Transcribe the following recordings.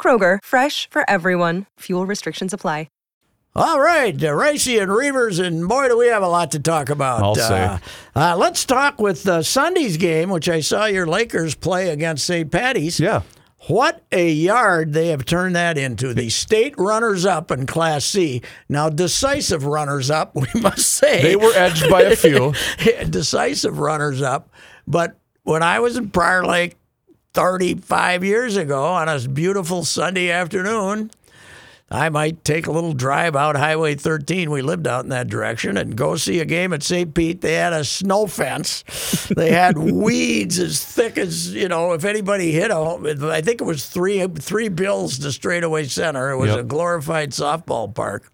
Kroger, fresh for everyone. Fuel restrictions apply. All right, Ricey and Reavers, and boy, do we have a lot to talk about. I'll say. Let's talk with Sunday's game, which I saw your Lakers play against St. Paddy's. Yeah. What a yard they have turned that into. The state runners-up in Class C. Now, decisive runners-up, we must say. They were edged by a few. Decisive runners-up. But when I was in Prior Lake 35 years ago on a beautiful Sunday afternoon, I might take a little drive out Highway 13. We lived out in that direction and go see a game at St. Pete. They had a snow fence. They had weeds as thick as, you know, if anybody hit a, I think it was three bills to straightaway center. It was a glorified softball park.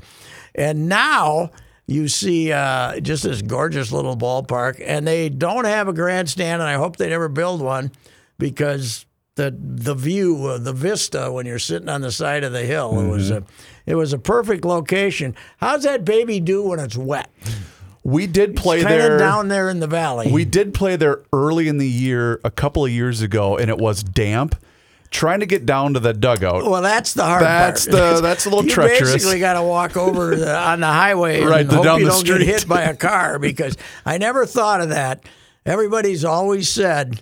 And now you see just this gorgeous little ballpark. And they don't have a grandstand, and I hope they never build one, because the view, the vista when you're sitting on the side of the hill. Mm-hmm. It was a perfect location. How's that baby do when it's wet? We did play there down there in the valley. We did play there early in the year a couple of years ago, and it was damp. Trying to get down to the dugout. Well, that's the hard part. That's a little treacherous. You basically got to walk over on the highway right, and hope you don't get hit by a car, because I never thought of that. Everybody's always said,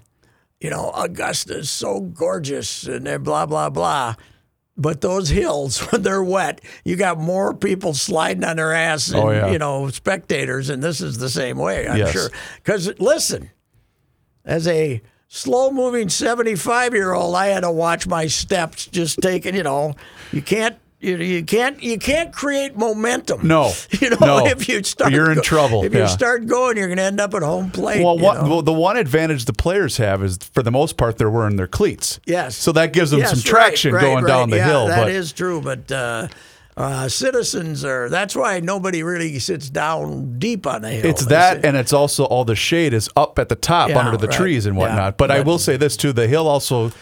you know, Augusta's so gorgeous and they're blah, blah, blah. But those hills, when they're wet, you got more people sliding on their ass and, you know, spectators. And this is the same way, I'm sure. Because, listen, as a slow-moving 75-year-old, I had to watch my steps just taking, you know, you can't create momentum. No, you know, if you start, you're in trouble. If you start going, you're going to end up at home plate. Well, the one advantage the players have is, for the most part, they're wearing their cleats. Yes, so that gives them some traction going down the hill. That is true, but citizens are. That's why nobody really sits down deep on the hill. It's that, and it's also all the shade is up at the top under the trees and whatnot. But I will say this too: the hill also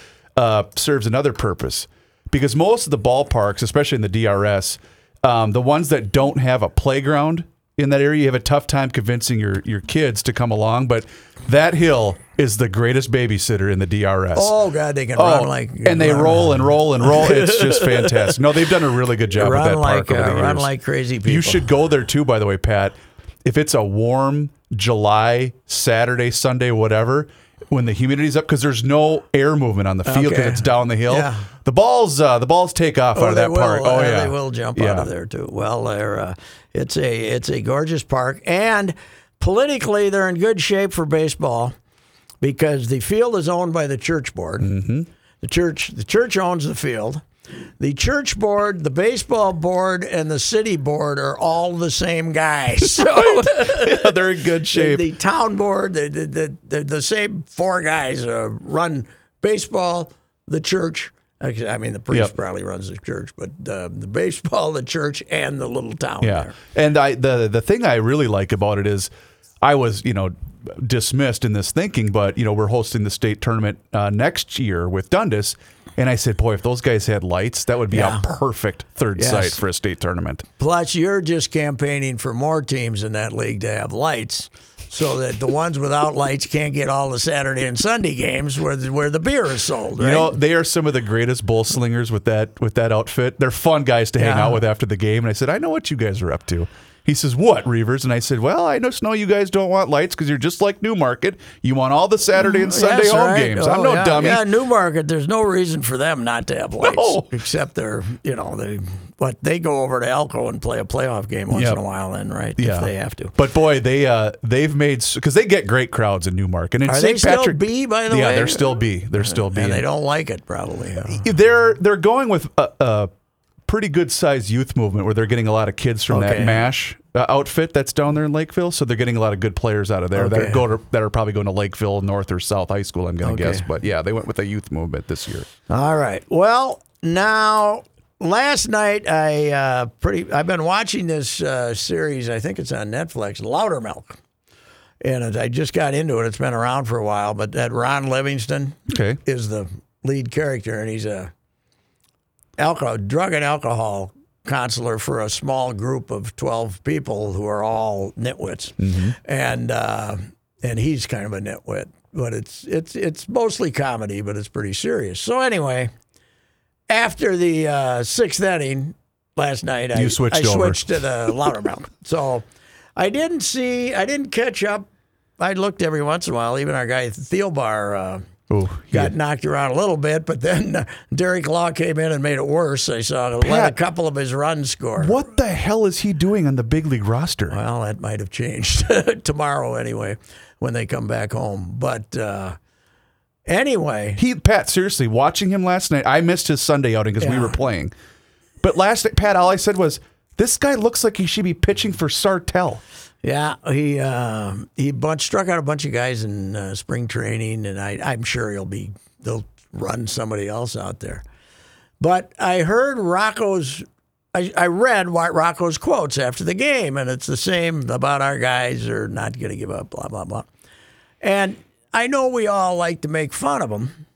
serves another purpose. Because most of the ballparks, especially in the DRS, the ones that don't have a playground in that area, you have a tough time convincing your kids to come along. But that hill is the greatest babysitter in the DRS. Oh, God, they can run like... And they roll and roll and roll. It's just fantastic. No, they've done a really good job with that park over the years. Run like crazy people. You should go there, too, by the way, Pat. If it's a warm July, Saturday, Sunday, whatever... When the humidity's up, because there's no air movement on the field because it's down the hill. Yeah. The balls take off out of that park. They will jump out of there too. Well, it's a gorgeous park, and politically they're in good shape for baseball because the field is owned by the church board. Mm-hmm. The church owns the field. The church board, the baseball board, and the city board are all the same guys. So they're in good shape. The town board, the same four guys run baseball, the church. I mean, the priest probably runs the church, but the baseball, the church, and the little town there. And the thing I really like about it is I was, you know, dismissed in this thinking, but, you know, we're hosting the state tournament next year with Dundas. And I said, boy, if those guys had lights, that would be a perfect third site for a state tournament. Plus, you're just campaigning for more teams in that league to have lights so that the ones without lights can't get all the Saturday and Sunday games where the beer is sold. Right? You know, they are some of the greatest bull slingers with that outfit. They're fun guys to hang out with after the game. And I said, I know what you guys are up to. He says, what, Reavers? And I said, well, I just know you guys don't want lights because you're just like Newmarket. You want all the Saturday and Sunday home games. I'm no dummy. Yeah, Newmarket, there's no reason for them not to have lights. No. Except they're, you know, they But they go over to Elko and play a playoff game once in a while then, right? Yeah. If they have to. But, boy, they've made – because they get great crowds in Newmark. And in St. Patrick, still B, by the way? Yeah, they're still B. They're still B. And they don't like it, probably. They're going with a pretty good-sized youth movement where they're getting a lot of kids from that MASH outfit that's down there in Lakeville. So they're getting a lot of good players out of there that are probably going to Lakeville North or South High School, I'm going to guess. But, yeah, they went with a youth movement this year. All right. Well, now – last night, I've been watching this series. I think it's on Netflix, Loudermilk, and I just got into it. It's been around for a while, but that Ron Livingston is the lead character, and he's a drug and alcohol counselor for a small group of 12 people who are all nitwits, and he's kind of a nitwit. But it's mostly comedy, but it's pretty serious. So anyway. After the sixth inning last night, I switched to the Loudermilk. So I didn't catch up. I looked every once in a while. Even our guy Thielbar got knocked around a little bit, but then Derek Law came in and made it worse. I saw let a couple of his runs score. What the hell is he doing on the big league roster? Well, that might have changed tomorrow anyway when they come back home, but. Anyway, Pat, seriously, watching him last night, I missed his Sunday outing because we were playing. But last night, Pat, all I said was, "This guy looks like he should be pitching for Sartell." Yeah, he struck out a bunch of guys in spring training, and I'm sure they'll run somebody else out there. But I heard I read Rocco's quotes after the game, and it's the same about our guys are not going to give up, blah blah blah, and. I know we all like to make fun of him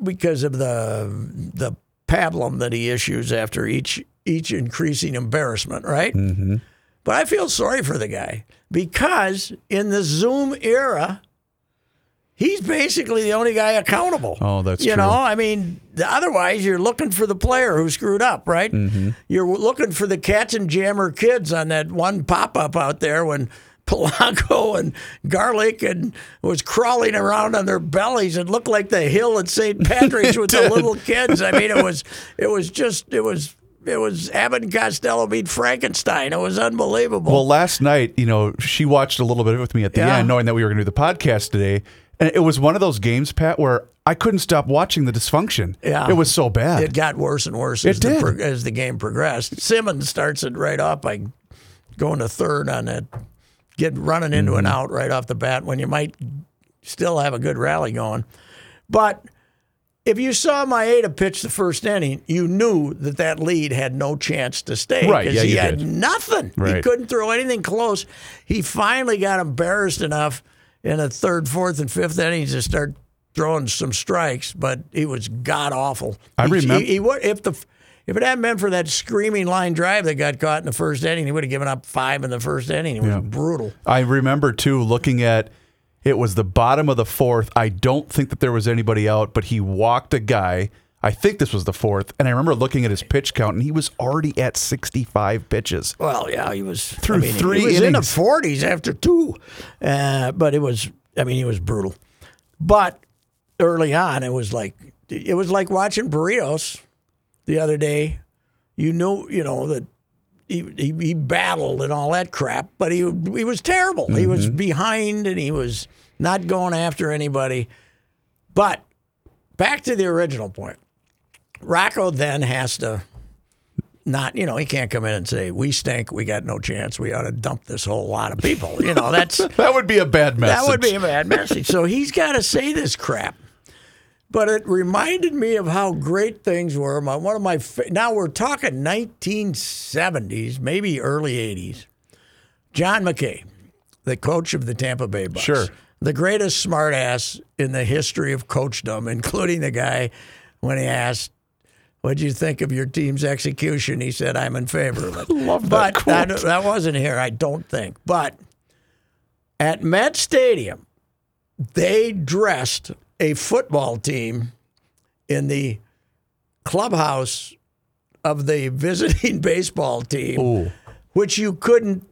because of the pablum that he issues after each increasing embarrassment, right? Mm-hmm. But I feel sorry for the guy because in the Zoom era, he's basically the only guy accountable. Oh, that's true. You know, I mean, otherwise you're looking for the player who screwed up, right? Mm-hmm. You're looking for the cats and jammer kids on that one pop-up out there when – Polanco and Garlic and was crawling around on their bellies. It looked like the hill at St. Patrick's with the little kids. I mean, it was Abbott and Costello beat Frankenstein. It was unbelievable. Well, last night, you know, she watched a little bit of it with me at the end, knowing that we were going to do the podcast today. And it was one of those games, Pat, where I couldn't stop watching the dysfunction. Yeah. It was so bad. It got worse and worse as the game progressed. Simmons starts it right off by going to third on that. Get running into an out right off the bat when you might still have a good rally going. But if you saw Maeda pitch the first inning, you knew that lead had no chance to stay. Right, because he had nothing. Right. He couldn't throw anything close. He finally got embarrassed enough in the third, fourth, and fifth innings to start throwing some strikes, but he was god-awful. I remember. If it hadn't been for that screaming line drive that got caught in the first inning, he would have given up 5 in the first inning. It was brutal. I remember, too, looking at it was the bottom of the fourth. I don't think that there was anybody out, but he walked a guy. I think this was the fourth. And I remember looking at his pitch count, and he was already at 65 pitches. Well, yeah, he was. Through three innings. He was in the 40s after 2. But it was, I mean, he was brutal. But early on, it was like watching Barrios. The other day, you know that he battled and all that crap, but he was terrible. Mm-hmm. He was behind and he was not going after anybody. But back to the original point, Rocco then has to he can't come in and say we stink, we got no chance, we ought to dump this whole lot of people. You know, that would be a bad message. That would be a bad message. So he's got to say this crap. But it reminded me of how great things were. Now we're talking 1970s, maybe early 80s. John McKay, the coach of the Tampa Bay Bucs. Sure. The greatest smartass in the history of coachdom, including the guy when he asked, "What'd you think of your team's execution?" He said, "I'm in favor of it." Love that quote. But that wasn't here, I don't think. But at Met Stadium, they dressed a football team in the clubhouse of the visiting baseball team, which couldn't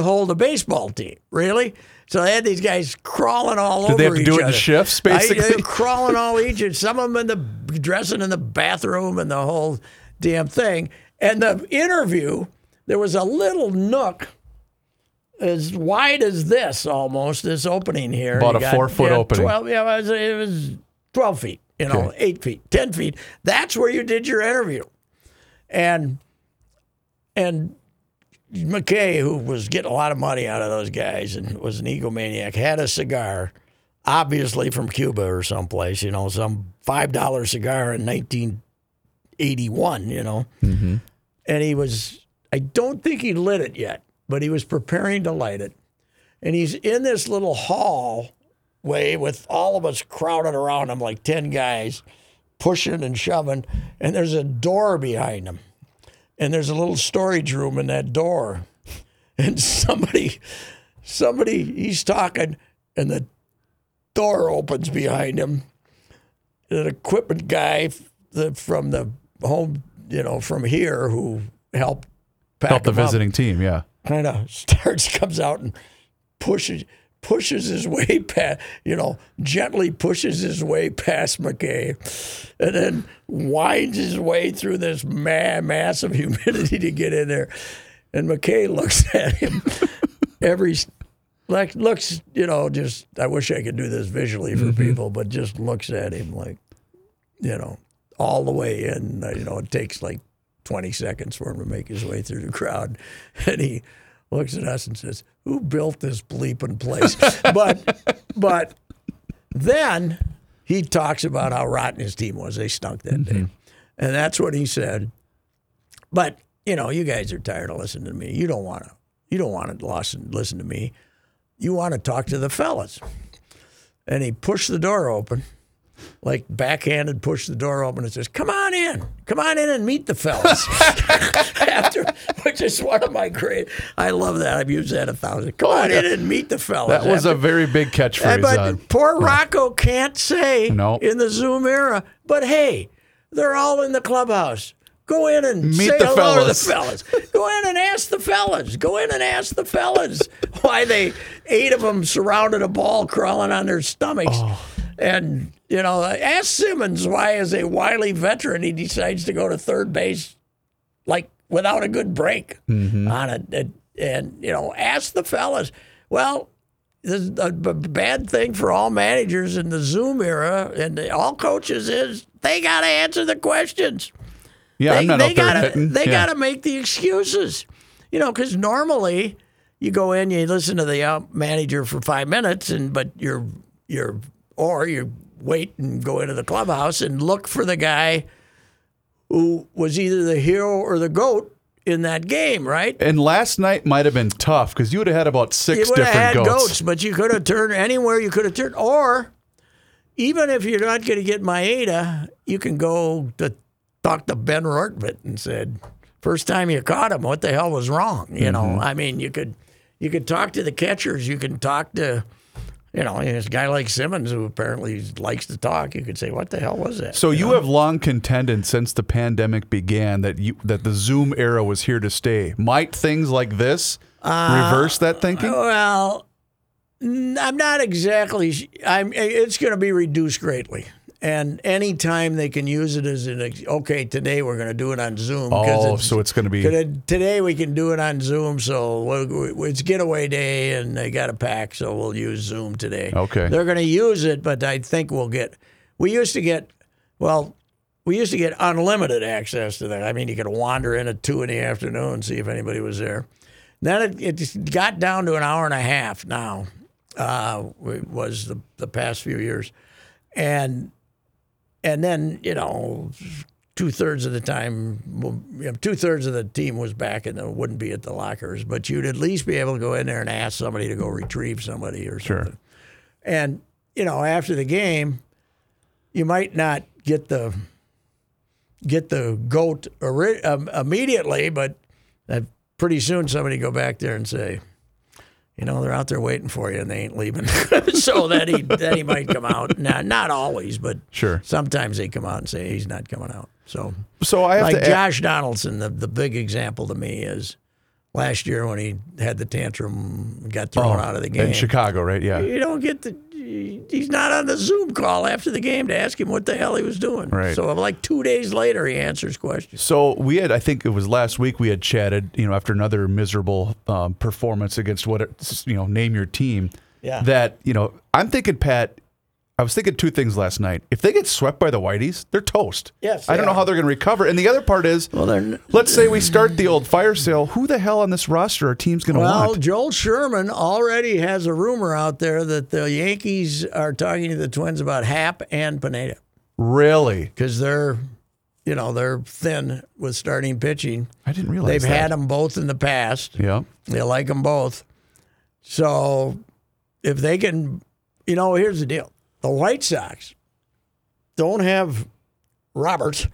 hold a baseball team, really. So they had these guys crawling all over each other. Did they have to do it in shifts, basically? They were crawling all each other. Some of them dressing in the bathroom and the whole damn thing. And the interview, there was a little nook as wide as this almost, this opening here. About a 4-foot opening. 12, yeah, it was 12 feet, you know, okay. 8 feet, 10 feet. That's where you did your interview. And McKay, who was getting a lot of money out of those guys and was an egomaniac, had a cigar, obviously from Cuba or someplace, you know, some $5 cigar in 1981, you know. Mm-hmm. And he was, I don't think he lit it yet, but he was preparing to light it. And he's in this little hallway with all of us crowded around him, like 10 guys, pushing and shoving. And there's a door behind him. And there's a little storage room in that door. And somebody, he's talking, and the door opens behind him. An equipment guy from the home, you know, from here, who helped pack him up. Helped the visiting team, yeah. Kind of comes out and pushes his way past, you know, gently pushes his way past McKay, and then winds his way through this mass of humidity to get in there. And McKay looks at him looks, you know, just, I wish I could do this visually for mm-hmm. people, but just looks at him like, you know, all the way in, you know, it takes like 20 seconds for him to make his way through the crowd. And he looks at us and says, "Who built this bleeping place?" But then he talks about how rotten his team was. They stunk that mm-hmm. day. And that's what he said. But, you know, you guys are tired of listening to me. You don't want to listen to me. You want to talk to the fellas. And he pushed the door open, like backhanded, pushed the door open and says, come on in and meet the fellas. Which is one of my great, I love that. I've used that 1,000. Come on in and meet the fellas. That was a very big catchphrase. But poor Rocco can't say in the Zoom era, but hey, they're all in the clubhouse. Go in and say hello to the fellas. Go in and ask the fellas why they, 8 of them surrounded a ball crawling on their stomachs. Oh. And, you know, ask Simmons why, as a wily veteran, he decides to go to third base, like, without a good break mm-hmm. on it. And, you know, ask the fellas. Well, this is a bad thing for all managers in the Zoom era and all coaches is they got to answer the questions. Yeah, they got to make the excuses, you know, because normally you go in, you listen to the manager for 5 minutes, or you wait and go into the clubhouse and look for the guy who was either the hero or the GOAT in that game, right? And last night might have been tough because you would have had about 6 different GOATs, but you could have turned anywhere. You could have turned, or even if you're not going to get Maeda, you can go to. Talked to Ben Rortman and said, first time you caught him, what the hell was wrong? You know, mm-hmm. I mean, you could talk to the catchers. You can talk to, you know, this guy like Simmons who apparently likes to talk. You could say, what the hell was that? So you have long contended since the pandemic began that the Zoom era was here to stay. Might things like this reverse that thinking? Well, I'm not exactly. It's going to be reduced greatly. And any time they can use it as today we're going to do it on Zoom. Oh, so it's going to be... Today we can do it on Zoom, so it's getaway day, and they got a pack, so we'll use Zoom today. Okay. They're going to use it, but I think we'll get... We used to get unlimited access to that. I mean, you could wander in at 2 in the afternoon and see if anybody was there. Then it got down to an hour and a half now, was the past few years. And then, you know, 2/3 of the time, 2/3 of the team was back and wouldn't be at the lockers. But you'd at least be able to go in there and ask somebody to go retrieve somebody or something. Sure. And, you know, after the game, you might not get the GOAT immediately, but pretty soon somebody go back there and say, you know, they're out there waiting for you, and they ain't leaving. So that he might come out. Now, not always, but sure. Sometimes they come out and say he's not coming out. So I have like to Josh Donaldson. The big example to me is last year when he had the tantrum, got thrown out of the game in Chicago, right? Yeah, you don't get the he's not on the Zoom call after the game to ask him what the hell he was doing. Right. So like 2 days later, he answers questions. So we had, I think it was last week, we had chatted, you know, after another miserable performance against what, you know, name your team. Yeah. That, you know, I'm thinking, Pat, I was thinking two things last night. If they get swept by the Whiteys, they're toast. Yes, I don't know how they're going to recover. And the other part is, well, let's say we start the old fire sale. Who the hell on this roster are teams going to want? Well, Joel Sherman already has a rumor out there that the Yankees are talking to the Twins about Happ and Pineda. Really? Because they're, you know, they're thin with starting pitching. I didn't realize they've had them both in the past. Yeah, they like them both. So if they can, you know, here's the deal. The White Sox don't have Roberts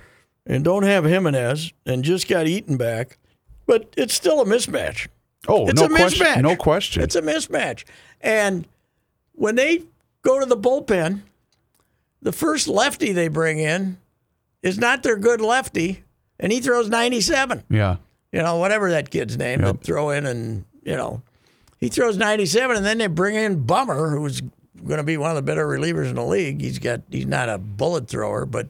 and don't have Jimenez and just got Eaton back, but it's still a mismatch. Oh, it's no question. Mismatch. No question. It's a mismatch. And when they go to the bullpen, the first lefty they bring in is not their good lefty, and he throws 97. Yeah. You know, whatever that kid's name, yep. Throw in and, you know, he throws 97, and then they bring in Bummer, who's going to be one of the better relievers in the league. He's not a bullet thrower, but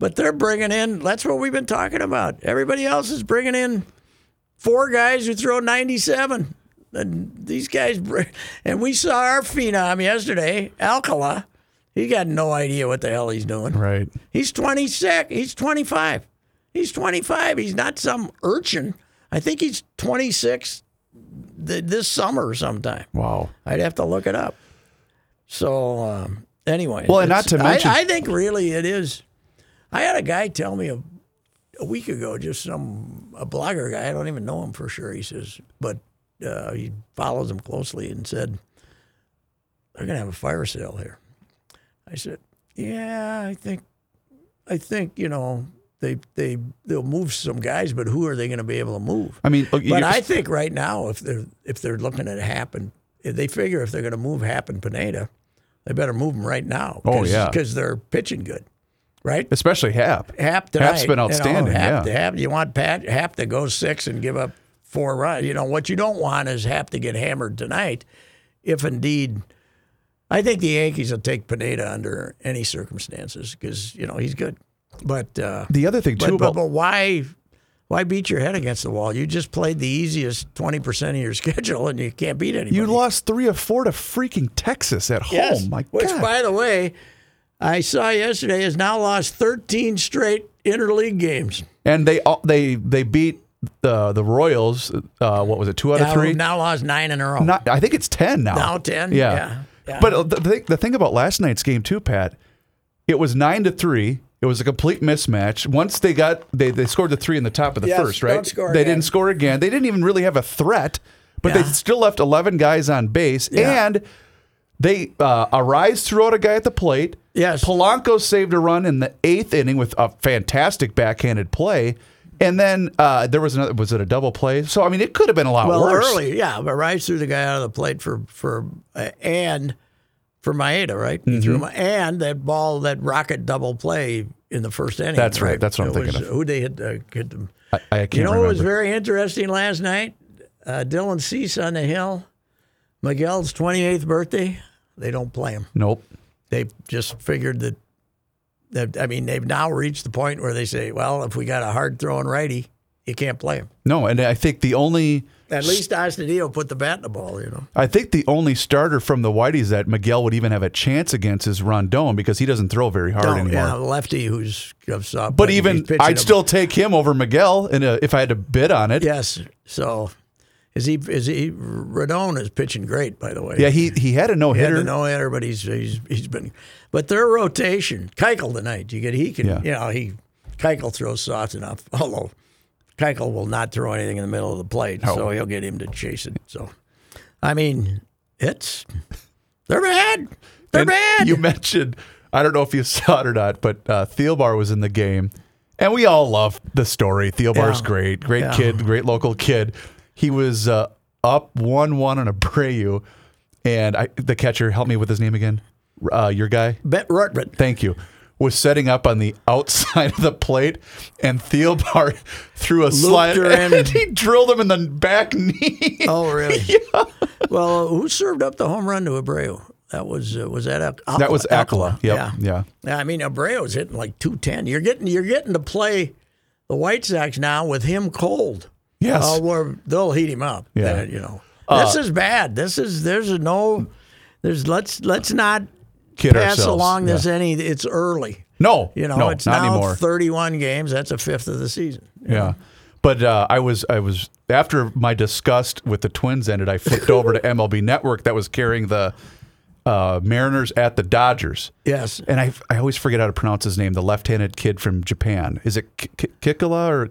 they're bringing in. That's what we've been talking about. Everybody else is bringing in four guys who throw 97, and these guys. And we saw our phenom yesterday, Alcala. He got no idea what the hell he's doing. Right. He's 26. He's 25. He's 25. He's not some urchin. I think he's 26 this summer sometime. Wow. I'd have to look it up. So, anyway. Well, and not to mention, I think really it is. I had a guy tell me a week ago, just a blogger guy. I don't even know him for sure. He says, but he follows him closely and said, "They're going to have a fire sale here." I said, "Yeah, I think you know they'll move some guys, but who are they going to be able to move?" I mean, but I think right now if they're looking at it happen, they figure if they're going to move Happ and Pineda, they better move them right now. Oh, yeah. Because they're pitching good, right? Especially Happ. Happ tonight. Happ's been outstanding, you know, Happ, you want Happ to go six and give up four runs. You know, what you don't want is Happ to get hammered tonight. If indeed, I think the Yankees will take Pineda under any circumstances because, you know, he's good. But the other thing, too, but why... Why beat your head against the wall? You just played the easiest 20% of your schedule, and you can't beat anybody. You lost 3 of 4 to freaking Texas at home. Yes, my God. Which, by the way, I saw yesterday has now lost 13 straight interleague games. And they beat the Royals. What was it? 2 out of 3. We've now lost 9 in a row. I think it's 10 now. Now 10. Yeah. But the thing about last night's game too, Pat, it was 9-3. It was a complete mismatch. Once they got, they scored the 3 in the top of the first, right? They didn't score again. They didn't even really have a threat, but they still left 11 guys on base. Yeah. And they Arraez threw out a guy at the plate. Yes. Polanco saved a run in the 8th inning with a fantastic backhanded play. And then there was another, was it a double play? So, I mean, it could have been a lot worse. Well, early, yeah. Arraez threw the guy out of the plate for Maeda, right? He threw him, and that ball, that rocket double play in the first inning. That's right. That's what I'm thinking of. Who they hit them. I can't remember. You know what was very interesting last night? Dylan Cease on the hill. Miguel's 28th birthday. They don't play him. Nope. They just figured that I mean, they've now reached the point where they say, well, if we got a hard-throwing righty, you can't play him. No, and I think the only... At least Astudillo put the bat in the ball, you know. I think the only starter from the Whiteys that Miguel would even have a chance against is Rondon because he doesn't throw very hard anymore. Yeah, lefty who's... But even, I'd still take him over Miguel if I had to bid on it. Yes, so... Rodon is pitching great, by the way. Yeah, he had a no-hitter. He had a no-hitter, but he's been... But their rotation, Keuchel tonight, Keuchel throws soft enough, although... Keuchel will not throw anything in the middle of the plate, so he'll get him to chase it. So, I mean, they're bad. They're bad. You mentioned, I don't know if you saw it or not, but Thielbar was in the game, and we all love the story. Thielbar's great kid, great local kid. He was up 1-1 on Abreu, and the catcher, help me with his name again, your guy? Ben Rortman. Thank you. Was setting up on the outside of the plate, and Thielbar threw a slide, and he drilled him in the back knee. Oh, really? Yeah. Well, who served up the home run to Abreu? That was that Alcala? That was Alcala. Yep. Yeah. I mean, Abreu's hitting like 210. You're getting to play the White Sox now with him cold. Yes. Where they'll heat him up. Yeah. You know, this is bad. Let's not kid pass ourselves. Along this any. It's early. No. You know, no, it's not now anymore. 31 games. That's a fifth of the season. Yeah. Know? But I was after my disgust with the Twins ended, I flipped over to MLB Network that was carrying the Mariners at the Dodgers. Yes. And I always forget how to pronounce his name, the left-handed kid from Japan. Is it Kikuchi or?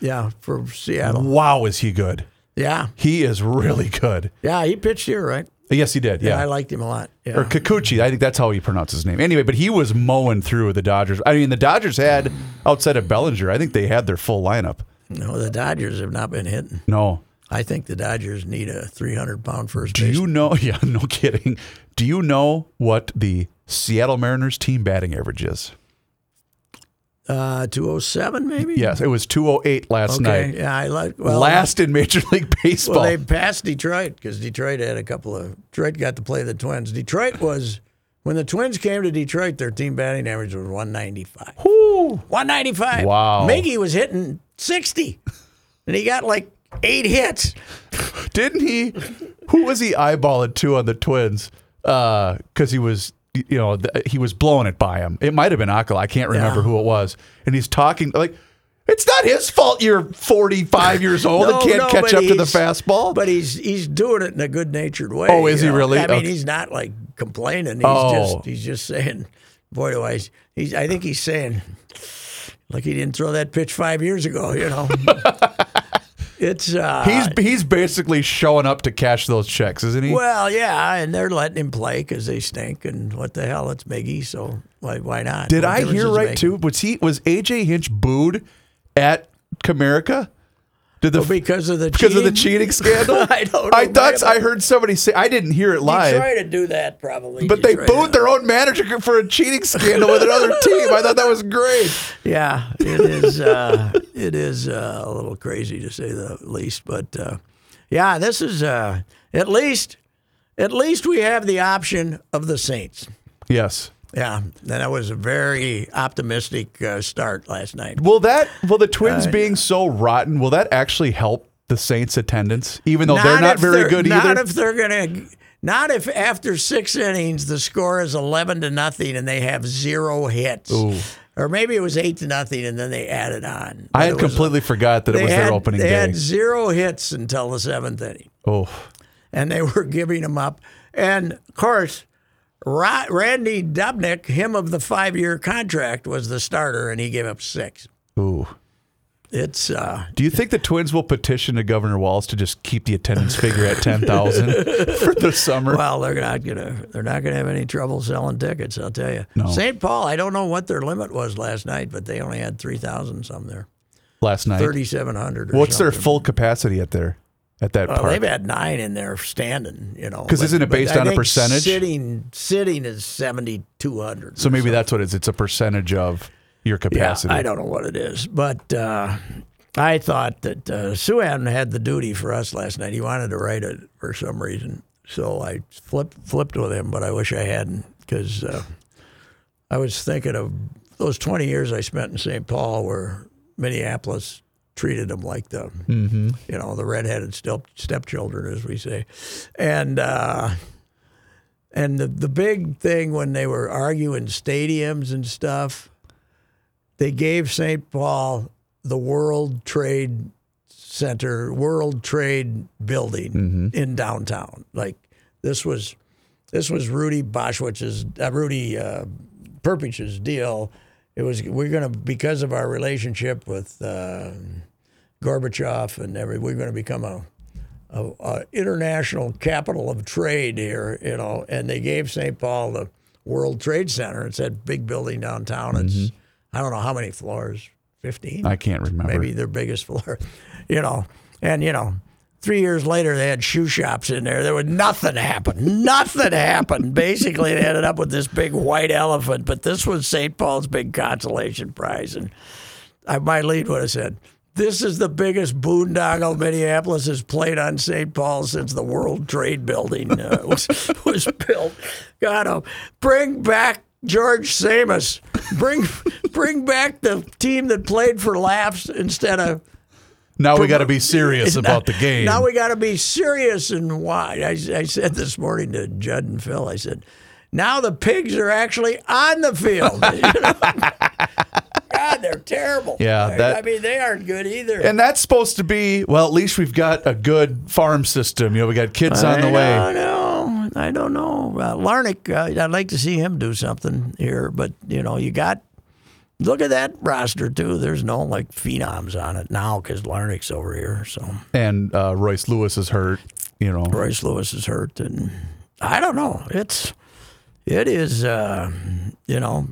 Yeah, from Seattle. Wow, is he good. Yeah. He is really good. Yeah, he pitched here, right? Yes, he did. Yeah, I liked him a lot. Yeah. Or Kikuchi. I think that's how he pronounced his name. Anyway, but he was mowing through the Dodgers. I mean, the Dodgers had, outside of Bellinger, I think they had their full lineup. No, the Dodgers have not been hitting. No. I think the Dodgers need a 300-pound first baseman. Do you know? Yeah, no kidding. Do you know what the Seattle Mariners team batting average is? 207, maybe? Yes, it was 208 last night. Yeah, last in Major League Baseball. Well, they passed Detroit because Detroit had a couple of... Detroit got to play the Twins. Detroit was... When the Twins came to Detroit, their team batting average was 195. Whoo! 195. Wow. Miggy was hitting 60, and he got like 8 hits. Didn't he? Who was he eyeballing to on the Twins? Because he was... You know, he was blowing it by him. It might have been Akala. I can't remember who it was. And he's talking like, it's not his fault you're 45 years old and can't catch up to the fastball. But he's doing it in a good-natured way. Oh, is he really? I mean, he's not, like, complaining. He's just saying, boy, do I... I think he's saying, like, he didn't throw that pitch 5 years ago, you know. It's he's basically showing up to cash those checks, isn't he? Well, yeah, and they're letting him play because they stink, and what the hell, it's Miggy, so why not? Did I hear right too? Was AJ Hinch booed at Comerica? Because of the cheating scandal? I don't know. I heard somebody say, I didn't hear it live. You try to do that probably. But they booed their own manager for a cheating scandal with another team. I thought that was great. Yeah, it is a little crazy to say the least. But yeah, this is at least we have the option of the Saints. Yes. Yeah, that was a very optimistic start last night. Will the Twins being so rotten, will that actually help the Saints' attendance? Even though they're not very good either. Not if after 6 innings the score is 11-0 and they have 0 hits. Ooh. Or maybe it was 8-0 and then they added on. I had completely forgot that it was their opening day. They had 0 hits until the 7th inning. Oh, and they were giving them up, and of course. Randy Dubnik, him of the 5-year contract, was the starter, and he gave up 6. Ooh. It's. Do you think the Twins will petition to Governor Walz to just keep the attendance figure at 10,000 for the summer? Well, they're not gonna have any trouble selling tickets, I'll tell you. No. St. Paul, I don't know what their limit was last night, but they only had 3,000 some there. Last night, 3,700. What's something. Their full capacity at there? At that park. They've had 9 in there standing, you know. Because isn't it based on a percentage? Sitting is 7,200. So maybe that's what it is. It's a percentage of your capacity. Yeah, I don't know what it is. But I thought that Suhan had the duty for us last night. He wanted to write it for some reason. So I flipped with him, but I wish I hadn't. Because I was thinking of those 20 years I spent in St. Paul where Minneapolis treated them like the, you know, the redheaded stepchildren, as we say, and the big thing when they were arguing stadiums and stuff, they gave St. Paul the World Trade Center, World Trade Building in downtown. Like this was Rudy Boschwitz's, Rudy Perpich's deal. It was because of our relationship with Gorbachev and we're going to become a international capital of trade here, you know. And they gave St. Paul the World Trade Center. It's that big building downtown. It's I don't know how many floors, 15. I can't remember. Maybe their biggest floor, you know. And you know, 3 years later they had shoe shops in there. There was nothing happened. Nothing happened. Basically, they ended up with this big white elephant. But this was St. Paul's big consolation prize, and my lead would have said, This is the biggest boondoggle Minneapolis has played on St. Paul since the World Trade Building was built. God, bring back George Samus. Bring back the team that played for laughs instead of. Now we got to be serious about the game. Now we got to be serious and why. I said this morning to Judd and Phil, I said, now the pigs are actually on the field. You know? God, they're terrible. Yeah, they aren't good either. And that's supposed to be, well, at least we've got a good farm system. You know, we got kids on the way. I don't know. Larnick, I'd like to see him do something here. But, you know, look at that roster, too. There's no, phenoms on it now because Larnick's over here. So. And Royce Lewis is hurt, you know. Royce Lewis is hurt. And I don't know. It is, you know,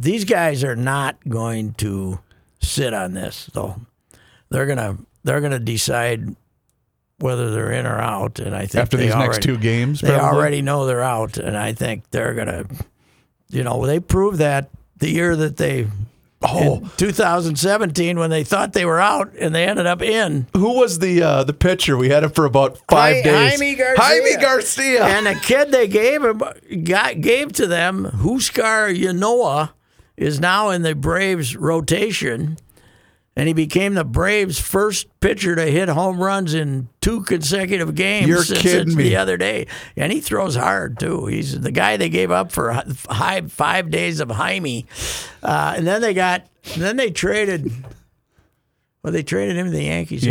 these guys are not going to sit on this, though. They're gonna decide whether they're in or out, and I think after these next two games, they already know they're out, and I think they're gonna, you know, they proved that the year that they. Oh. In 2017 when they thought they were out and they ended up in. Who was the pitcher? We had him for about 5 days. Jaime Garcia. And the kid they gave to them, Huskar Yanoa, is now in the Braves rotation. And he became the Braves' first pitcher to hit home runs in two consecutive games. You're kidding me. The other day. And he throws hard, too. He's the guy they gave up for 5 days of Jaime. And then they traded. Well, they traded him to the Yankees.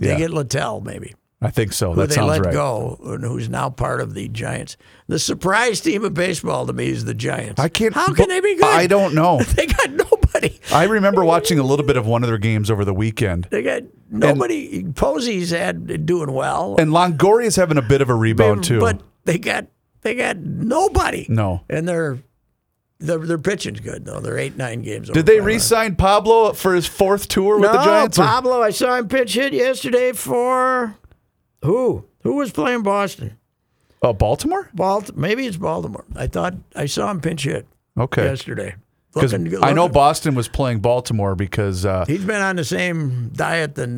They get Littell, maybe. I think so. That sounds right. Who they let go, and who's now part of the Giants. The surprise team of baseball to me is the Giants. How can they be good? I don't know. They got nobody. I remember watching a little bit of one of their games over the weekend. They got nobody. Posey's doing well, and Longoria's having a bit of a rebound too. But they got nobody. No, and their pitching's good though. They're 8-9 games. Did they re-sign Pablo for his fourth tour with the Giants? No, Pablo. I saw him pitch hit yesterday for. Who was playing Boston? Baltimore? Maybe it's Baltimore. I thought I saw him pinch hit yesterday. I know Boston was playing Baltimore because... he's been on the same diet that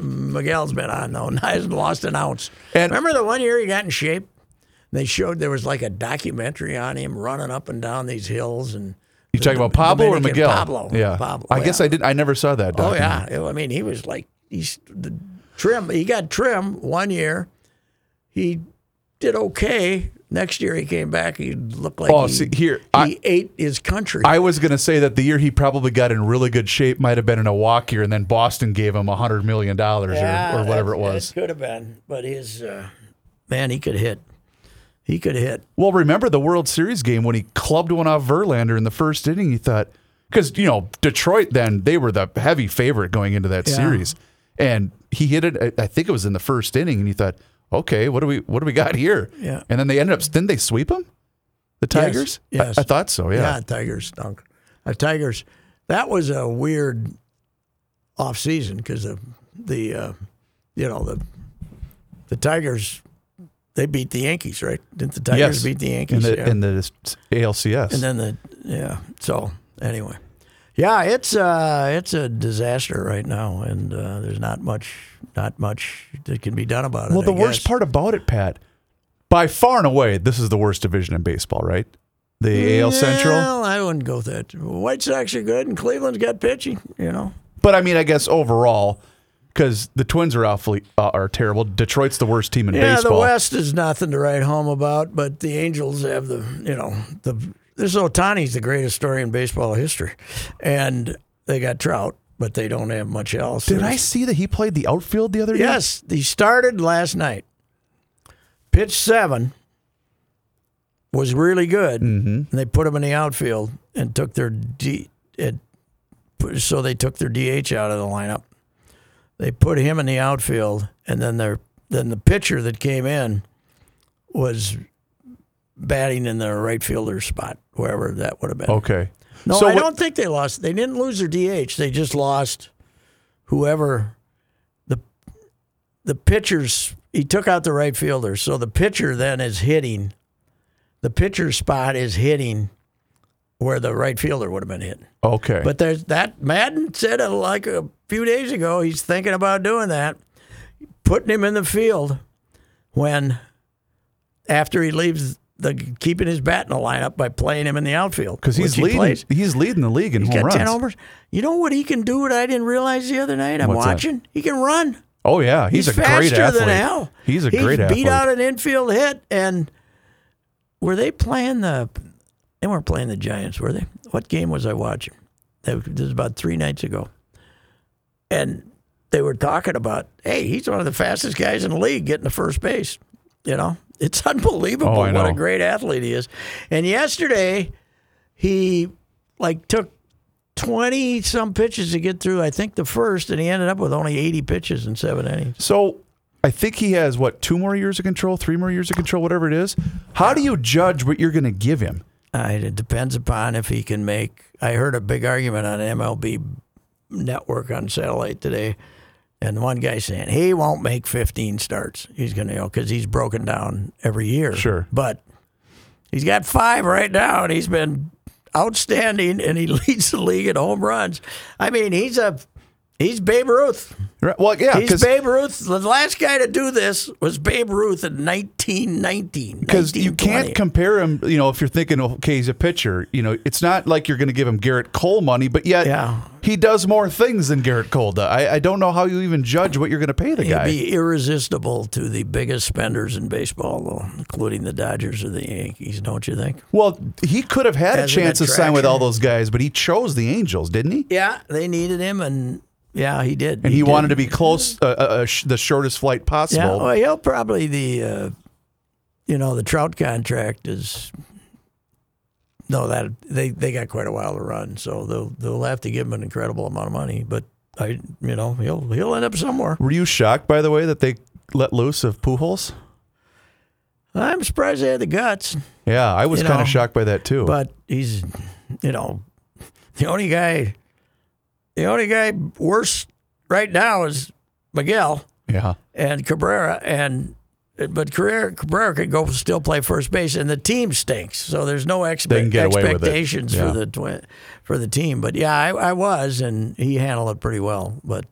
Miguel's been on, though. And hasn't lost an ounce. And remember the one year he got in shape? They showed there was a documentary on him running up and down these hills and... You talking about Pablo Dominican or Miguel? Pablo. Yeah. Pablo, I guess I didn't. I never saw that documentary. Oh, yeah. I mean, he was trim. He got trim one year. He did okay. Next year he came back. He looked like he ate his country. I was going to say that the year he probably got in really good shape might have been in a walk year, and then Boston gave him $100 million or whatever it was. It could have been, but his man, he could hit. He could hit. Well, remember the World Series game when he clubbed one off Verlander in the first inning? You thought, because, you know, Detroit then, they were the heavy favorite going into that series. And he hit it. I think it was in the first inning, and you thought, "Okay, what do we got here?" Yeah. And then they ended up. Didn't they sweep them? The Tigers. Yes. I thought so. Yeah. Yeah. Tigers stunk. Tigers. That was a weird off season because the Tigers. They beat the Yankees, right? Didn't the Tigers beat the Yankees? In the ALCS. And then So anyway. Yeah, it's a disaster right now, and there's not much that can be done about it. Well, worst part about it, Pat, by far and away, this is the worst division in baseball, right? The AL Central. Well, I wouldn't go with that. White Sox are good, and Cleveland's got pitching, you know. But I mean, I guess overall, because the Twins are are terrible. Detroit's the worst team in baseball. Yeah, the West is nothing to write home about, but the Angels have This Ohtani's the greatest story in baseball history. And they got Trout, but they don't have much else. Did I see that he played the outfield the other day? Yes, he started last night. Pitched 7, was really good. Mm-hmm. And they put him in the outfield and took their DH out of the lineup. They put him in the outfield, and then the pitcher that came in was batting in the right fielder spot, wherever that would have been. Okay. No, so I don't think they lost. They didn't lose their DH. They just lost whoever the pitchers. He took out the right fielder, so the pitcher then is hitting. The pitcher spot is hitting where the right fielder would have been hit. Okay. But there's that. Madden said like a few days ago he's thinking about doing that, putting him in the field when after he leaves the keeping his bat in the lineup by playing him in the outfield because he's leading the league in home runs. He's got 10 homers. You know what he can do? What I didn't realize the other night. I'm watching. He can run. Oh yeah, he's a great athlete. Faster than hell. He's a great athlete. He beat out an infield hit and. Were they playing the? They weren't playing the Giants, were they? What game was I watching? This was about 3 nights ago, and they were talking about, hey, he's one of the fastest guys in the league getting to first base. You know, it's unbelievable what a great athlete he is. And yesterday, he took 20 some pitches to get through. I think the first, and he ended up with only 80 pitches in 7 innings. So. I think he has, 3 more years of control, whatever it is. How do you judge what you're going to give him? It depends upon if he can make... I heard a big argument on MLB Network on satellite today, and one guy saying, he won't make 15 starts. He's going to, because he's broken down every year. Sure. But he's got 5 right now, and he's been outstanding, and he leads the league in home runs. I mean, He's Babe Ruth. Well, yeah, he's Babe Ruth. The last guy to do this was Babe Ruth in 1919. Because you can't compare him. If you're thinking, okay, he's a pitcher. It's not like you're going to give him Garrett Cole money, but yet he does more things than Garrett Cole does. I don't know how you even judge what you're going to pay the guy. He'd be irresistible to the biggest spenders in baseball, though, including the Dodgers or the Yankees. Don't you think? Well, he could have had a chance to sign with all those guys, but he chose the Angels, didn't he? Yeah, they needed him and. Yeah, he did. And he wanted to be close, the shortest flight possible. Yeah, well, he'll probably the Trout contract is they got quite a while to run, so they'll have to give him an incredible amount of money. But he'll end up somewhere. Were you shocked, by the way, that they let loose of Pujols? I'm surprised they had the guts. Yeah, I was kind of shocked by that too. But he's, the only guy. The only guy worse right now is Miguel and Cabrera, but Cabrera could still play first base, and the team stinks, so there's no expectations for the team. But yeah, I was, and he handled it pretty well. But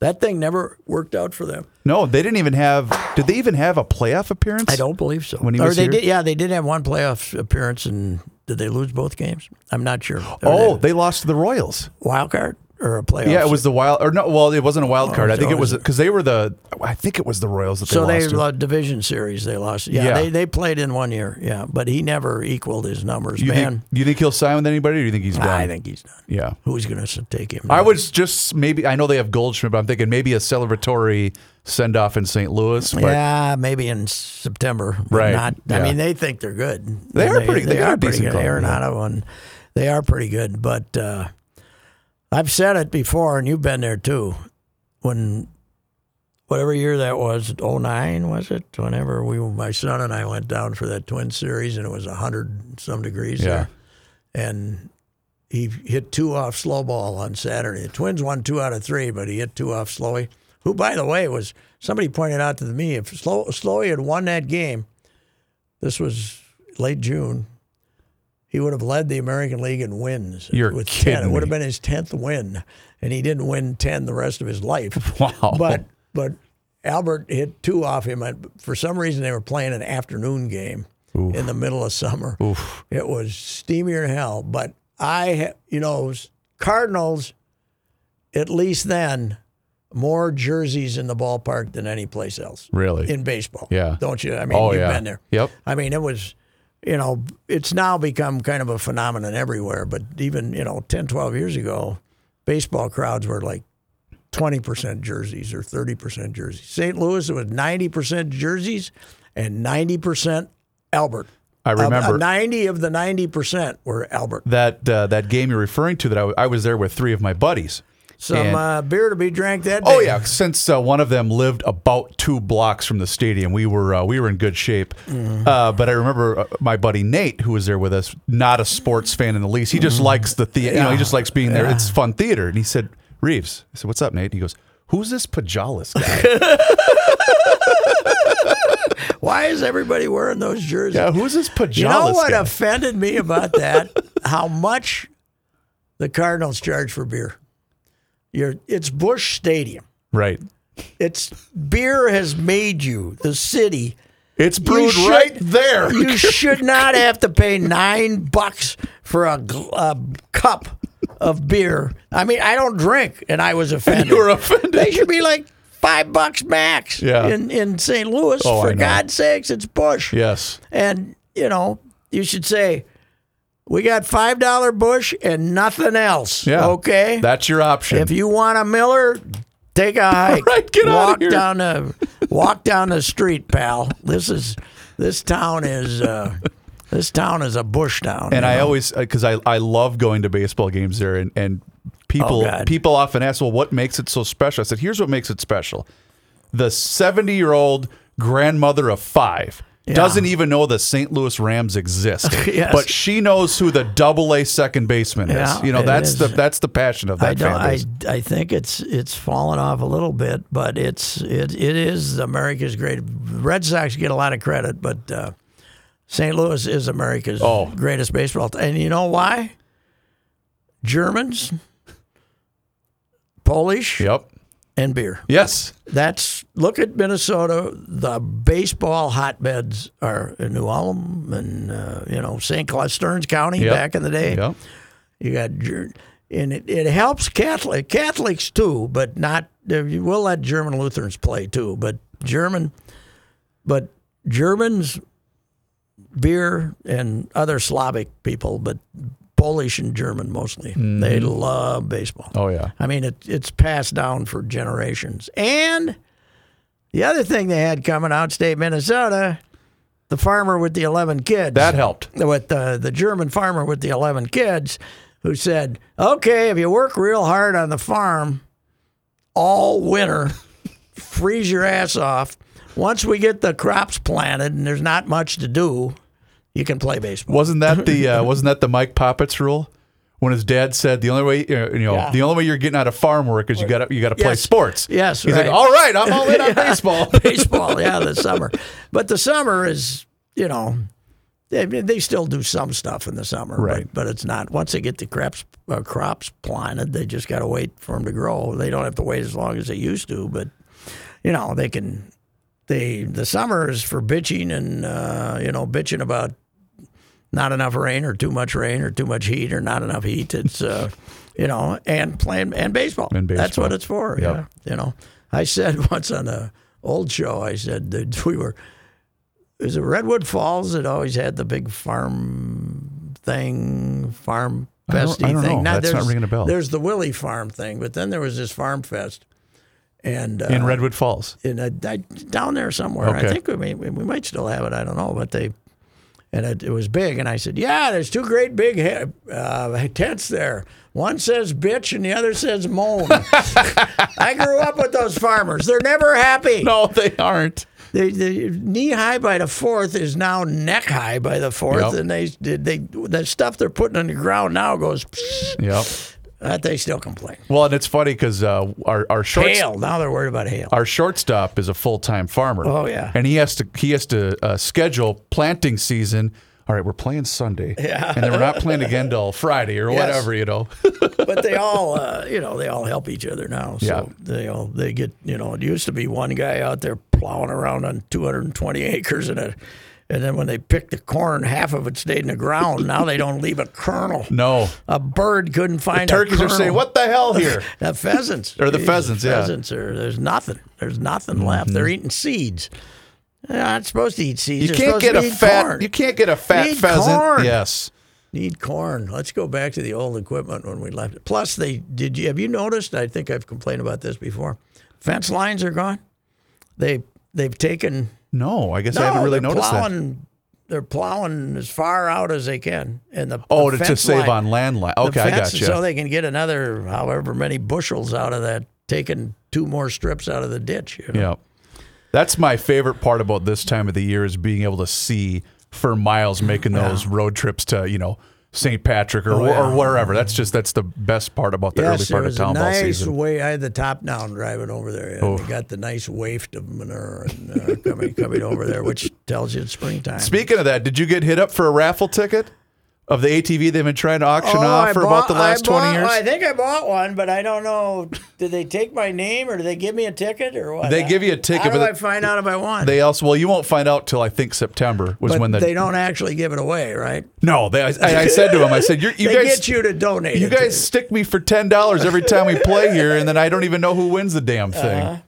that thing never worked out for them. No, they didn't even have. Did they even have a playoff appearance? I don't believe so. When he was here? They did have one playoff appearance and. Did they lose both games? I'm not sure. They lost to the Royals. Wild card or a playoff? Yeah, it was the wild or no? Well, it wasn't a wild card. I think it was because they were the. I think it was the Royals that they lost. So they division series. They lost. Yeah. They played in one year. Yeah, but he never equaled his numbers. You think he'll sign with anybody? Or do you think he's done? I think he's done. Yeah. Who's going to take him? Now? I was just maybe. I know they have Goldschmidt, but I'm thinking maybe a celebratory send off in St. Louis. But yeah, maybe in September. Right. I mean, they think they're good. They are pretty good. Arenado, and they are pretty good. But I've said it before, and you've been there too. When whatever year that was, 2009 was it? Whenever my son and I went down for that Twin Series, and it was 100-some degrees there, and. He hit 2 off slow ball on Saturday. The Twins won 2 out of 3, but he hit 2 off Slowy, who, by the way, was somebody pointed out to me, if Slowy had won that game, this was late June, he would have led the American League in wins. You're kidding me. It would have been his 10th win, and he didn't win 10 the rest of his life. Wow. But Albert hit 2 off him. For some reason, they were playing an afternoon game in the middle of summer. Oof. It was steamier than hell, but... Cardinals, at least then, more jerseys in the ballpark than any place else. Really? In baseball. Yeah. Don't you? I mean, you've been there. Yep. I mean, it was, it's now become kind of a phenomenon everywhere. But even, 10, 12 years ago, baseball crowds were like 20% jerseys or 30% jerseys. St. Louis, it was 90% jerseys and 90% Albert. I remember 90 of the 90% were Albert. That game you're referring to, that I was there with 3 of my buddies. Some beer to be drank that day. Oh yeah, since one of them lived about 2 blocks from the stadium, we were in good shape. Mm-hmm. But I remember my buddy Nate, who was there with us, not a sports fan in the least. He just likes the theater. He just likes being there. It's fun theater. And he said, "Reeves," I said, "What's up, Nate?" And he goes, Who's this Pajalas guy? Why is everybody wearing those jerseys? Yeah, who's this Pajalas guy? You know what offended me about that? How much the Cardinals charge for beer. It's Busch Stadium. Right. It's beer has made you, the city. It's brewed right there. You should not have to pay $9 for a cup of beer. I mean, I don't drink, and I was offended. And you were offended. They should be like $5 max in St. Louis. Oh, for God's sakes, it's Busch. Yes. And, you know, you should say, we got $5 Busch and nothing else. Yeah. Okay? That's your option. If you want a Miller, take a hike. Right, get out of here. Walk down the street, pal. This town is a Busch town. And I always, because I love going to baseball games there, and people often ask, well, what makes it so special? I said, here's what makes it special: the 70-year-old grandmother of five. Yeah. Doesn't even know the St. Louis Rams exist, yes, but she knows who the AA second baseman is. Yeah, you know, that's the passion of that fan base. I think it's fallen off a little bit, but it is America's great. Red Sox get a lot of credit, but St. Louis is America's greatest baseball. And you know why? Germans, Polish. Yep. And beer. Yes. Look at Minnesota. The baseball hotbeds are in New Ulm and, St. Cloud, Stearns County, yep, back in the day. Yep. You got, and it helps Catholics too, but not, we'll let German Lutherans play too, but Germans, beer, and other Slavic people, but Polish and German mostly. Mm. They love baseball. Oh, yeah. I mean, it's passed down for generations. And the other thing they had coming out, state Minnesota, the farmer with the 11 kids. That helped. With the German farmer with the 11 kids who said, okay, if you work real hard on the farm all winter, freeze your ass off. Once we get the crops planted and there's not much to do, you can play baseball. Wasn't that the Mike Poppett's rule? When his dad said the only way the only way you're getting out of farm work is you gotta play sports. Yes, he's right. Like, all right, I'm all in on baseball. Baseball, yeah, the summer. But the summer is, they still do some stuff in the summer, right? But it's not. Once they get the crops planted, they just gotta wait for them to grow. They don't have to wait as long as they used to, but they can. The summer is for bitching and bitching about not enough rain or too much heat or not enough heat. It's and playing and baseball. And baseball. That's what it's for. Yep. Yeah, I said once on an old show, I said that is it Redwood Falls that always had the big farm festy thing? I don't know. That's not ringing a bell. There's the Willie Farm thing, but then there was this farm fest. And in Redwood Falls, down there somewhere. Okay. I think we might still have it. I don't know, but it was big. And I said, yeah, there's two great big tents there. One says bitch, and the other says moan. I grew up with those farmers. They're never happy. No, they aren't. They knee high by the fourth is now neck high by the fourth, yep. And the stuff they're putting on the ground now goes. Yep. They still complain. Well, and it's funny because our shortstop. Hail. Now they're worried about hail. Our shortstop is a full-time farmer. Oh, yeah. And he has to schedule planting season. All right, we're playing Sunday. Yeah. And then we're not playing again till Friday or whatever, But they all, they all help each other now. So they get, it used to be one guy out there plowing around on 220 acres in a. And then when they picked the corn, half of it stayed in the ground. Now they don't leave a kernel. No. A bird couldn't find a kernel. The turkeys are saying, what the hell here? The pheasants. Or the pheasants, yeah. Pheasants are, there's nothing. There's nothing left. Mm-hmm. They're eating seeds. They're not supposed to eat seeds. You can't get a fat pheasant. Corn. Yes. Need corn. Let's go back to the old equipment when we left it. Plus, have you noticed, I think I've complained about this before, fence lines are gone. They've taken... No, I guess I haven't really noticed that. They're plowing as far out as they can. And the to save on land line. Okay, I got you. So they can get another however many bushels out of that, taking two more strips out of the ditch. Yeah. That's my favorite part about this time of the year is being able to see for miles making those road trips to, St. Patrick or wherever. That's the best part about the early part of town ball season. I had the top down driving over there. We got the nice waft of manure and, coming over there, which tells you it's springtime. Speaking of that, did you get hit up for a raffle ticket of the ATV they've been trying to auction off for about the last 20 years? I think I bought one, but I don't know. Did they take my name or do they give me a ticket or what? They give you a ticket. How do I find out if I won? You won't find out till I think September they don't actually give it away, right? No, I said to him, I said, you guys get you to donate. You guys stick me for $10 every time we play here, and then I don't even know who wins the damn thing.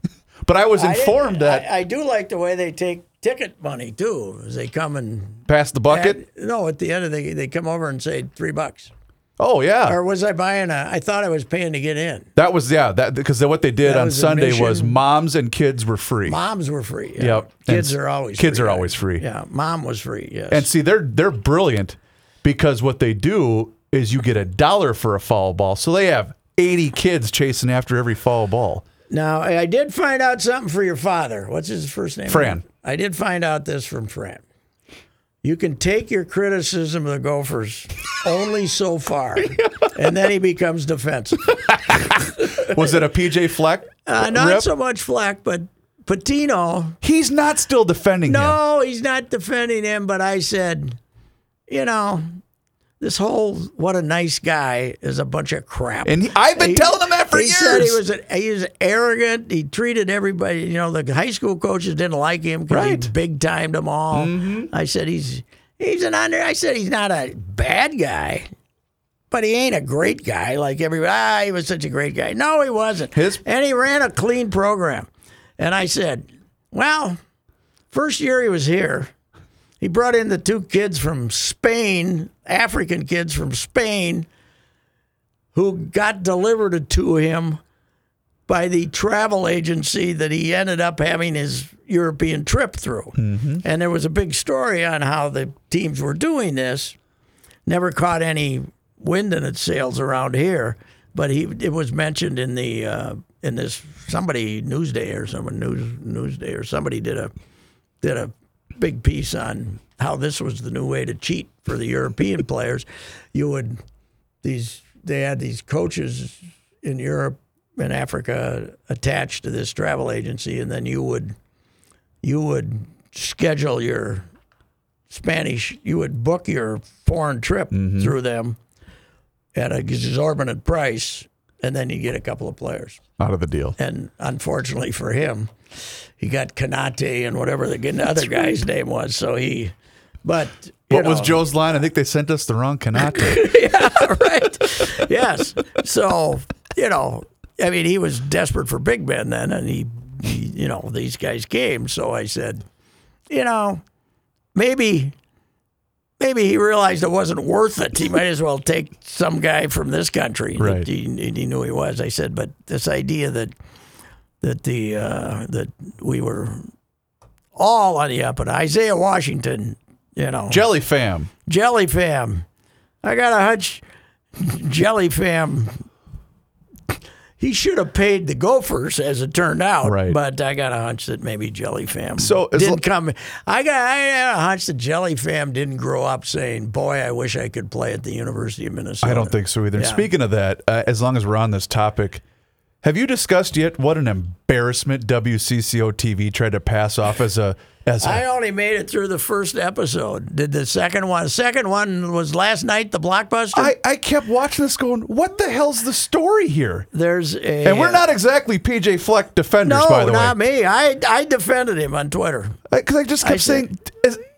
But I was informed that I do like the way they take ticket money too. As they come and pass the bucket. At the end of they come over and say $3. Oh yeah. Or was I buying I thought I was paying to get in. That was because what they did on Sunday was moms and kids were free. Moms were free. Yeah. Yep. Kids are always free. Kids are always free. Yeah. Mom was free. Yes. And see, they're brilliant because what they do is you get $1 for a foul ball, so they have 80 kids chasing after every foul ball. Now, I did find out something for your father. What's his first name? Fran. I did find out this from Fran. You can take your criticism of the Gophers only so far, and then he becomes defensive. Was it a PJ Fleck? Not so much Fleck, but Pitino. He's not still defending him. No, he's not defending him, but I said, this whole what a nice guy is a bunch of crap. And I've been telling him that for years. Said he was arrogant. He treated everybody. The high school coaches didn't like him because he big-timed them all. Mm-hmm. I said he's not a bad guy, but he ain't a great guy like everybody. He was such a great guy. No, he wasn't. And he ran a clean program. And I said, well, first year he was here, he brought in the two kids from Spain, African kids from Spain, who got delivered to him by the travel agency that he ended up having his European trip through. Mm-hmm. And there was a big story on how the teams were doing this. Never caught any wind in its sails around here, but it was mentioned in the in this Newsday or somebody did a big piece on how this was the new way to cheat for the European players. They had these coaches in Europe and Africa attached to this travel agency, and then you would schedule your Spanish. You would book your foreign trip through them at an exorbitant price, and then you get a couple of players out of the deal. And unfortunately for him, he got Kanate and whatever the other guy's name was. What was Joe's line? I think they sent us the wrong Kanate. Yeah, right. Yes. So, he was desperate for big men then, and he these guys came. So I said, maybe he realized it wasn't worth it. He might as well take some guy from this country. Right. He knew he was. I said, but this idea that we were all on the up and Isaiah Washington, Jelly Fam. Jelly Fam. I got a hunch Jelly Fam, he should have paid the Gophers as it turned out. Right. But I got a hunch that maybe Jelly Fam didn't come. I had a hunch that Jelly Fam didn't grow up saying, boy, I wish I could play at the University of Minnesota. I don't think so either. Yeah. Speaking of that, as long as we're on this topic, have you discussed yet what an embarrassment WCCO TV tried to pass off as a... I only made it through the first episode. Did the second one? The second one was last night, the blockbuster? I kept watching this going, what the hell's the story here? And we're not exactly P.J. Fleck defenders, by the way. No, not me. I defended him on Twitter. Because I just kept saying,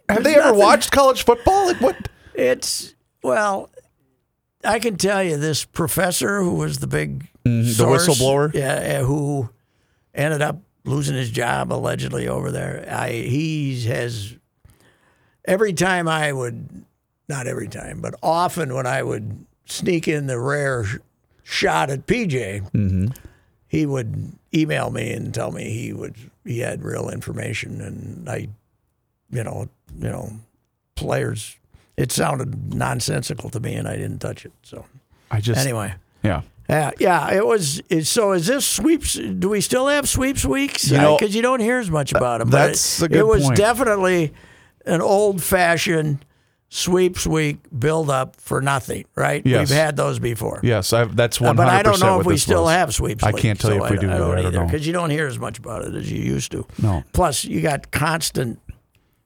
have they ever watched college football? Like, what? I can tell you this professor who was the big... source, the whistleblower? Yeah, who ended up losing his job allegedly over there. Often when I would sneak in the rare shot at PJ, he would email me and tell me he had real information, and players, it sounded nonsensical to me and I didn't touch it. So anyway. Yeah. Yeah, it was. So, is this sweeps? Do we still have sweeps weeks? Because you don't hear as much about them. That's a good point. It was definitely an old-fashioned sweeps week build-up for nothing, right? Yes. We've had those before. Yes, that's 100% But I don't know if we still have sweeps league. I can't tell you if we do either. Because you don't hear as much about it as you used to. No. Plus, you got constant,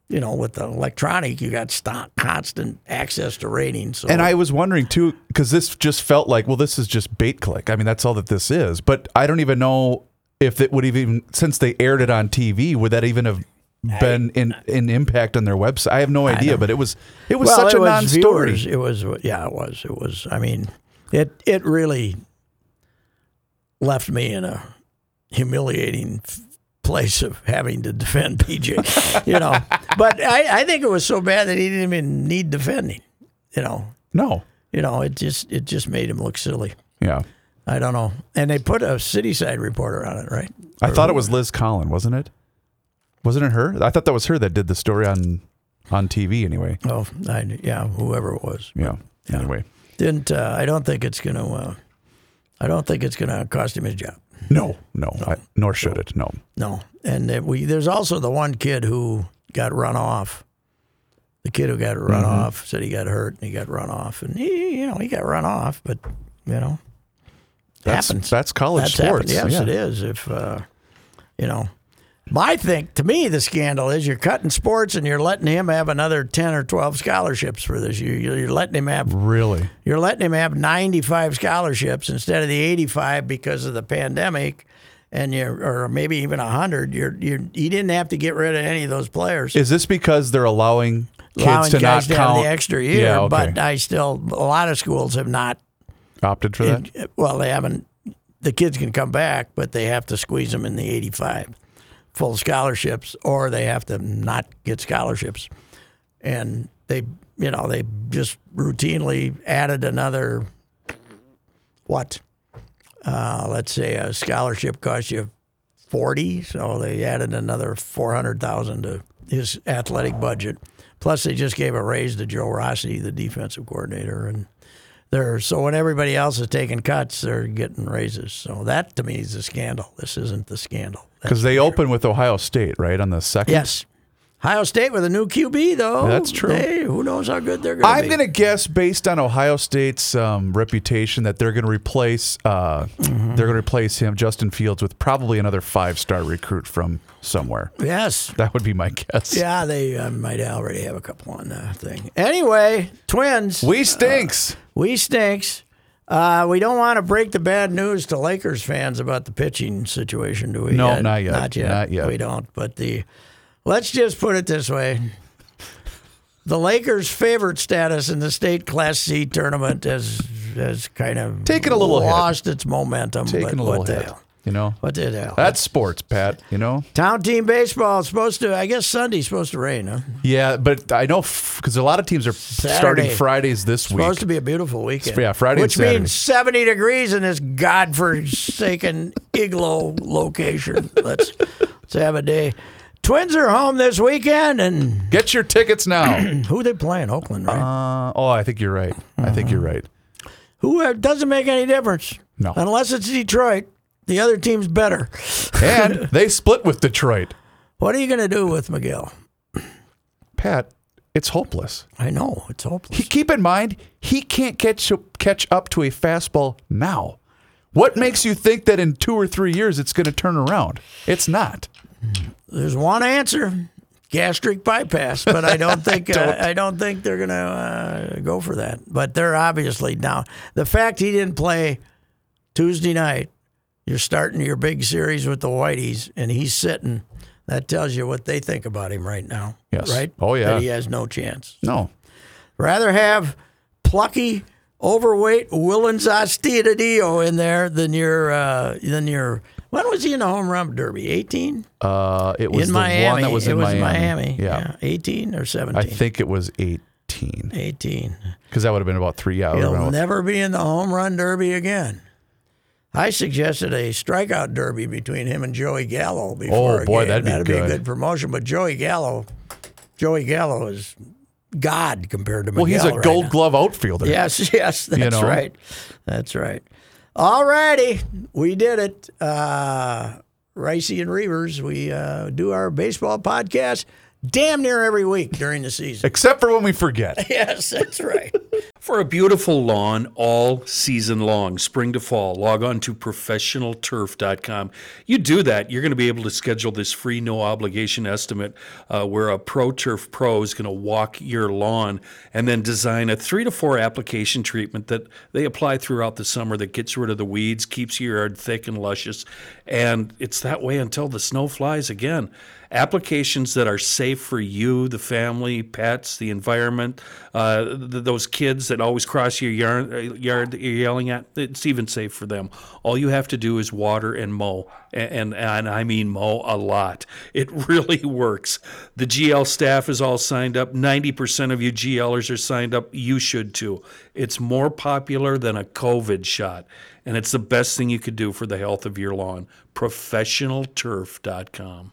you know, with the electronic, you got constant access to ratings. So. And I was wondering, too, because this just felt like, well, this is just bait click. I mean, that's all that this is. But I don't even know if it would even, since they aired it on TV, would that even have been in impact on their website? I have no idea, but it was such a non-story. It was. I mean, it really left me in a humiliating place of having to defend PJ, you know. But I think it was so bad that he didn't even need defending, you know. No, you know, it just made him look silly. Yeah. I don't know. And they put a City Side reporter on it, right? I thought it was Liz Collin, wasn't it? Wasn't it her? I thought that was her that did the story on TV anyway. Oh, whoever it was. Yeah. But, anyway, I don't think it's gonna cost him his job. No. Nor should it. No. And there's also the one kid who got run off. The kid who got run off said he got hurt and he got run off, and he got run off, but you know, happens. That's college sports. Happened. Yes, it is. If you know. My thing, to me, the scandal is you're cutting sports and you're letting him have another 10 or 12 scholarships for this year. You're letting him have 95 scholarships instead of the 85 because of the pandemic, or maybe even 100. You didn't have to get rid of any of those players. Is this because they're allowing kids to not count the extra year? Yeah, okay. But a lot of schools have not opted for that. Well, they haven't. The kids can come back, but they have to squeeze them in the 85. Full scholarships, or they have to not get scholarships, and they just routinely added another let's say a scholarship costs you $40,000, so they added another $400,000 to his athletic budget. Plus, they just gave a raise to Joe Rossi, the defensive coordinator, and so when everybody else is taking cuts, they're getting raises. So that to me is a scandal. This isn't the scandal. Because they open with Ohio State, right, on the second? Yes. Ohio State with a new QB, though. That's true. Hey, who knows how good they're going to be. I'm going to guess, based on Ohio State's reputation, that they're going to replace him, Justin Fields, with probably another 5-star recruit from somewhere. Yes. That would be my guess. Yeah, they might already have a couple on that thing. Anyway, Twins. We stinks. We don't want to break the bad news to Lakers fans about the pitching situation, do we? No, yet? Not yet. Not yet. We don't. But let's just put it this way. The Lakers' favorite status in the state Class C tournament has kind of taken a little lost hit. Its momentum. Taking a little hit. What the hell? That's sports, Pat, Town team baseball is supposed to, I guess Sunday's supposed to rain, huh? Yeah, but I know because a lot of teams are starting Fridays this week. It's supposed to be a beautiful weekend. Yeah, Friday and Saturday. Which means 70 degrees in this godforsaken igloo location. Let's have a day. Twins are home this weekend. And get your tickets now. Who they playing? Oakland, right? I think you're right. I think you're right. Who doesn't make any difference. No. Unless it's Detroit. The other team's better. And they split with Detroit. What are you going to do with Miguel? Pat, it's hopeless. I know, it's hopeless. Keep in mind, he can't catch up to a fastball now. What makes you think that in 2 or 3 years it's going to turn around? It's not. There's one answer. Gastric bypass, but I don't think I don't think they're going to go for that. But they're obviously down. The fact he didn't play Tuesday night, you're starting your big series with the Whiteys, and he's sitting. That tells you what they think about him right now. Yes. Right? Oh, yeah. That he has no chance. No. Rather have plucky, overweight Willens Astudillo in there than your. When was he in the Home Run Derby? 18? It was in the Miami. One that was in Miami. It was Miami. Yeah. 18 or 17? I think it was 18. 18. Because that would have been about 3 hours. He'll never be in the Home Run Derby again. I suggested a strikeout derby between him and Joey Gallo before. Oh boy, a game. That'd be a good promotion. But Joey Gallo is God compared to Miguel. Well, he's a right Gold now. Glove outfielder. Yes, that's right. That's right. All righty, we did it. Ricey and Reavers, we do our baseball podcast damn near every week during the season. Except for when we forget. Yes, that's right. For a beautiful lawn all season long, spring to fall, log on to professionalturf.com. You do that, you're going to be able to schedule this free, no-obligation estimate where a ProTurf pro is going to walk your lawn and then design a 3 to 4 application treatment that they apply throughout the summer that gets rid of the weeds, keeps your yard thick and luscious, and it's that way until the snow flies again. Applications that are safe for you, the family, pets, the environment, those kids that always cross your yard that you're yelling at, it's even safe for them. All you have to do is water and mow, and I mean mow a lot. It really works. The GL staff is all signed up. 90% of you GLers are signed up. You should too. It's more popular than a COVID shot, and it's the best thing you could do for the health of your lawn. ProfessionalTurf.com.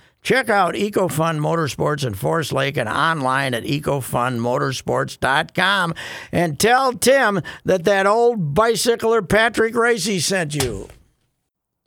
Check out EcoFun Motorsports in Forest Lake and online at EcoFunMotorsports.com and tell Tim that old bicycler Patrick Racey sent you.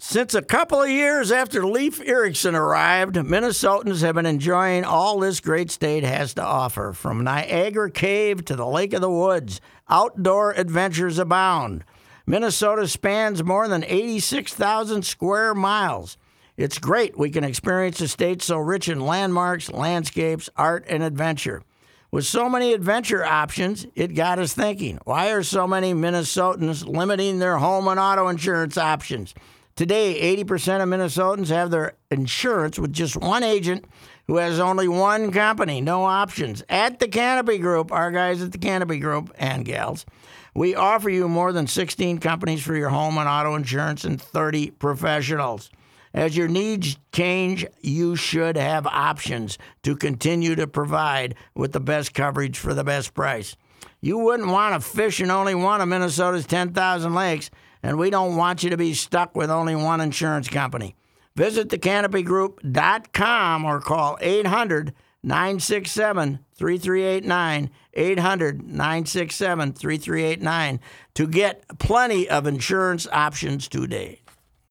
Since a couple of years after Leif Erickson arrived, Minnesotans have been enjoying all this great state has to offer. From Niagara Cave to the Lake of the Woods, outdoor adventures abound. Minnesota spans more than 86,000 square miles. It's great we can experience a state so rich in landmarks, landscapes, art, and adventure. With so many adventure options, it got us thinking, why are so many Minnesotans limiting their home and auto insurance options? Today, 80% of Minnesotans have their insurance with just one agent who has only one company, no options. At the Canopy Group, our guys at the Canopy Group and gals, we offer you more than 16 companies for your home and auto insurance and 30 professionals. As your needs change, you should have options to continue to provide with the best coverage for the best price. You wouldn't want to fish in only one of Minnesota's 10,000 lakes, and we don't want you to be stuck with only one insurance company. Visit thecanopygroup.com or call 800-967-3389, 800-967-3389 to get plenty of insurance options today.